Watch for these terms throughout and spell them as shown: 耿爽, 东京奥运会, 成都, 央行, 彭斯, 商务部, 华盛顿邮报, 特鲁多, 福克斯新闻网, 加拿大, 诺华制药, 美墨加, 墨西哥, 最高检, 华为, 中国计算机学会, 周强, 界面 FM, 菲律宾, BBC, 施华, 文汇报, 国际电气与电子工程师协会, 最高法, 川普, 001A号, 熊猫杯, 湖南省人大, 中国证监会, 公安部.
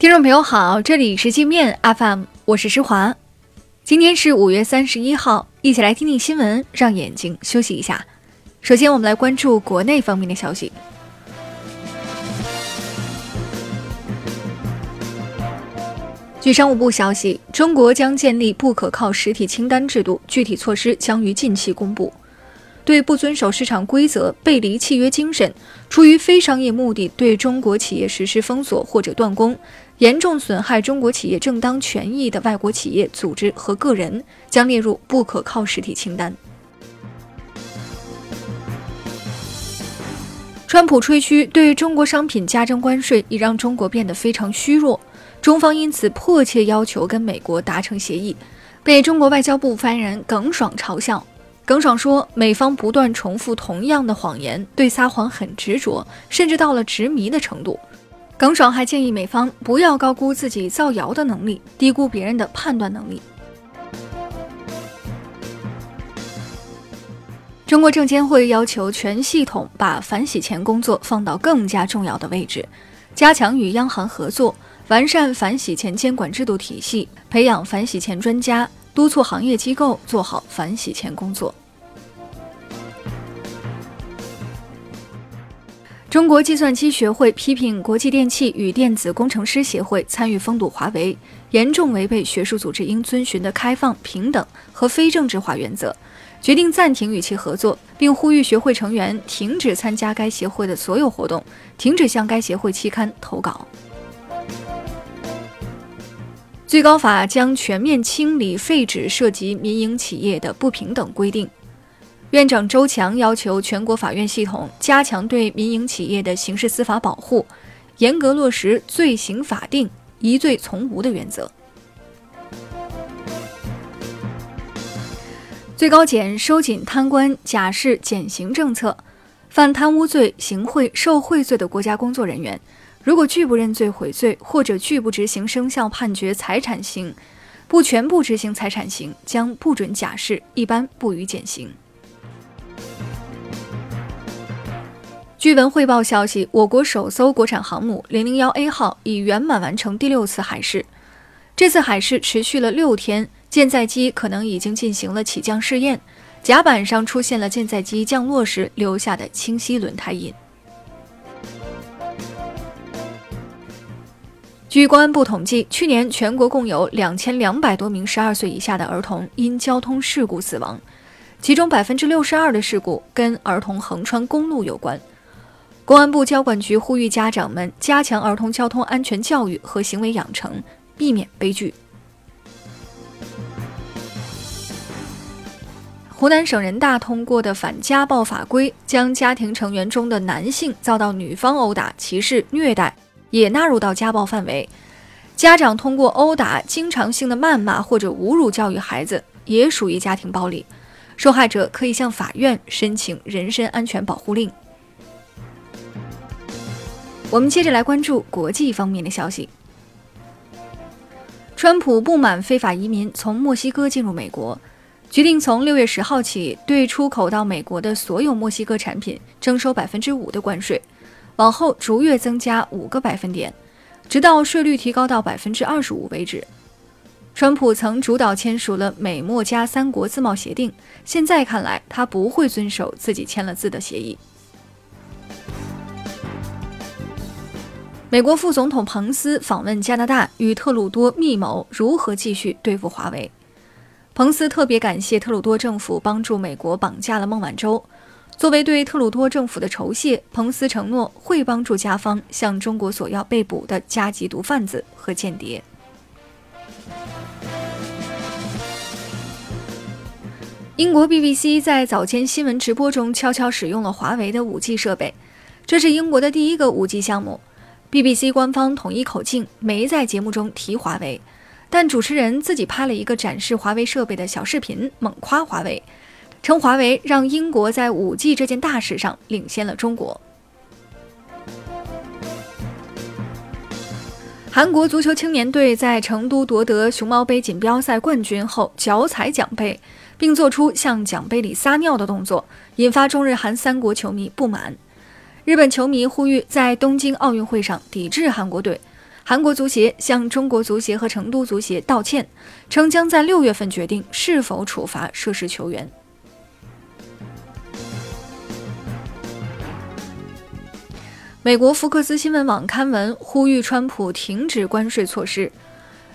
听众朋友好，这里是界面 FM， 我是施华。今天是5月31号，一起来听听新闻，让眼睛休息一下。首先我们来关注国内方面的消息。据商务部消息，中国将建立不可靠实体清单制度，具体措施将于近期公布。对不遵守市场规则、背离契约精神、出于非商业目的对中国企业实施封锁或者断供，严重损害中国企业正当权益的外国企业、组织和个人，将列入不可靠实体清单。川普吹嘘对中国商品加征关税已让中国变得非常虚弱，中方因此迫切要求跟美国达成协议，被中国外交部发言人耿爽嘲笑。耿爽说，美方不断重复同样的谎言，对撒谎很执着，甚至到了执迷的程度。耿爽还建议美方不要高估自己造谣的能力，低估别人的判断能力。中国证监会要求全系统把反洗钱工作放到更加重要的位置，加强与央行合作，完善反洗钱监管制度体系，培养反洗钱专家，督促行业机构做好反洗钱工作。中国计算机学会批评国际电气与电子工程师协会参与封堵华为，严重违背学术组织应遵循的开放、平等和非政治化原则，决定暂停与其合作，并呼吁学会成员停止参加该协会的所有活动，停止向该协会期刊投稿。最高法将全面清理废止涉及民营企业的不平等规定。院长周强要求全国法院系统加强对民营企业的刑事司法保护，严格落实罪行法定、疑罪从无的原则。最高检收紧贪官假释减刑政策，犯贪污罪、行贿、受贿罪的国家工作人员，如果拒不认罪悔罪，或者拒不执行生效判决财产刑，不全部执行财产刑，将不准假释，一般不予减刑。据文汇报消息，我国首艘国产航母 001A 号已圆满完成第6次海试，这次海试持续了6天，舰载机可能已经进行了起降试验，甲板上出现了舰载机降落时留下的清晰轮胎印。据公安部统计，去年全国共有2200多名12岁以下的儿童因交通事故死亡，其中62%的事故跟儿童横穿公路有关。公安部交管局呼吁家长们加强儿童交通安全教育和行为养成，避免悲剧。湖南省人大通过的反家暴法规，将家庭成员中的男性遭到女方殴打、歧视、虐待也纳入到家暴范围。家长通过殴打、经常性的谩骂或者侮辱教育孩子，也属于家庭暴力，受害者可以向法院申请人身安全保护令。我们接着来关注国际方面的消息。川普不满非法移民从墨西哥进入美国，决定从6月10号起对出口到美国的所有墨西哥产品征收 5% 的关税，往后逐月增加5个百分点，直到税率提高到 25% 为止。川普曾主导签署了美墨加3国自贸协定，现在看来他不会遵守自己签了字的协议。美国副总统彭斯访问加拿大，与特鲁多密谋如何继续对付华为。彭斯特别感谢特鲁多政府帮助美国绑架了孟晚舟，作为对特鲁多政府的酬谢，彭斯承诺会帮助加方向中国索要被捕的加急毒贩子和间谍。英国 BBC 在早间新闻直播中悄悄使用了华为的 5G 设备，这是英国的第一个 5G 项目。 BBC 官方统一口径，没在节目中提华为，但主持人自己拍了一个展示华为设备的小视频，猛夸华为，称华为让英国在 5G 这件大事上领先了中国。韩国足球青年队在成都夺得熊猫杯锦标赛冠军后脚踩奖杯，并做出向奖杯里撒尿的动作，引发中日韩3国球迷不满。日本球迷呼吁在东京奥运会上抵制韩国队，韩国足协向中国足协和成都足协道歉，称将在6月份决定是否处罚涉事球员。美国福克斯新闻网刊文呼吁川普停止关税措施。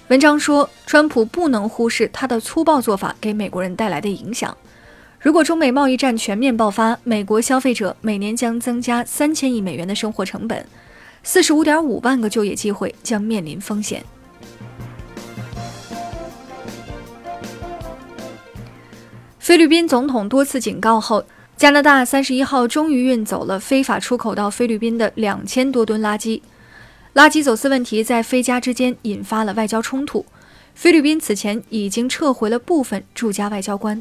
文章说，川普不能忽视他的粗暴做法给美国人带来的影响。如果中美贸易战全面爆发，美国消费者每年将增加3000亿美元的生活成本，45.5万个就业机会将面临风险。菲律宾总统多次警告后，加拿大31号终于运走了非法出口到菲律宾的2000多吨垃圾。垃圾走私问题在菲加之间引发了外交冲突，菲律宾此前已经撤回了部分驻加外交官。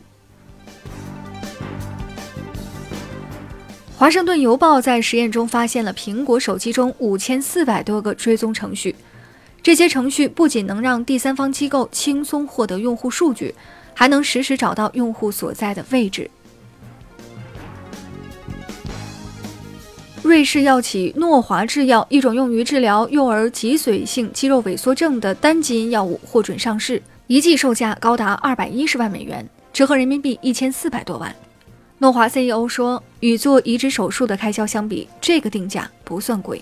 华盛顿邮报在实验中发现了苹果手机中5400多个追踪程序，这些程序不仅能让第三方机构轻松获得用户数据，还能实时找到用户所在的位置。瑞士药企诺华制药一种用于治疗幼儿脊髓性肌肉萎缩症的单基因药物获准上市，一剂售价高达210万美元，折合人民币1400多万。诺华 CEO 说，与做移植手术的开销相比，这个定价不算贵。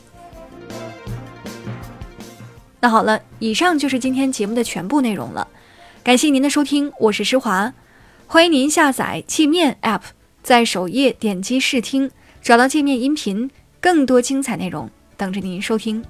那好了，以上就是今天节目的全部内容了，感谢您的收听，我是施华，欢迎您下载界面 App， 在首页点击试听，找到界面音频，更多精彩内容等着您收听。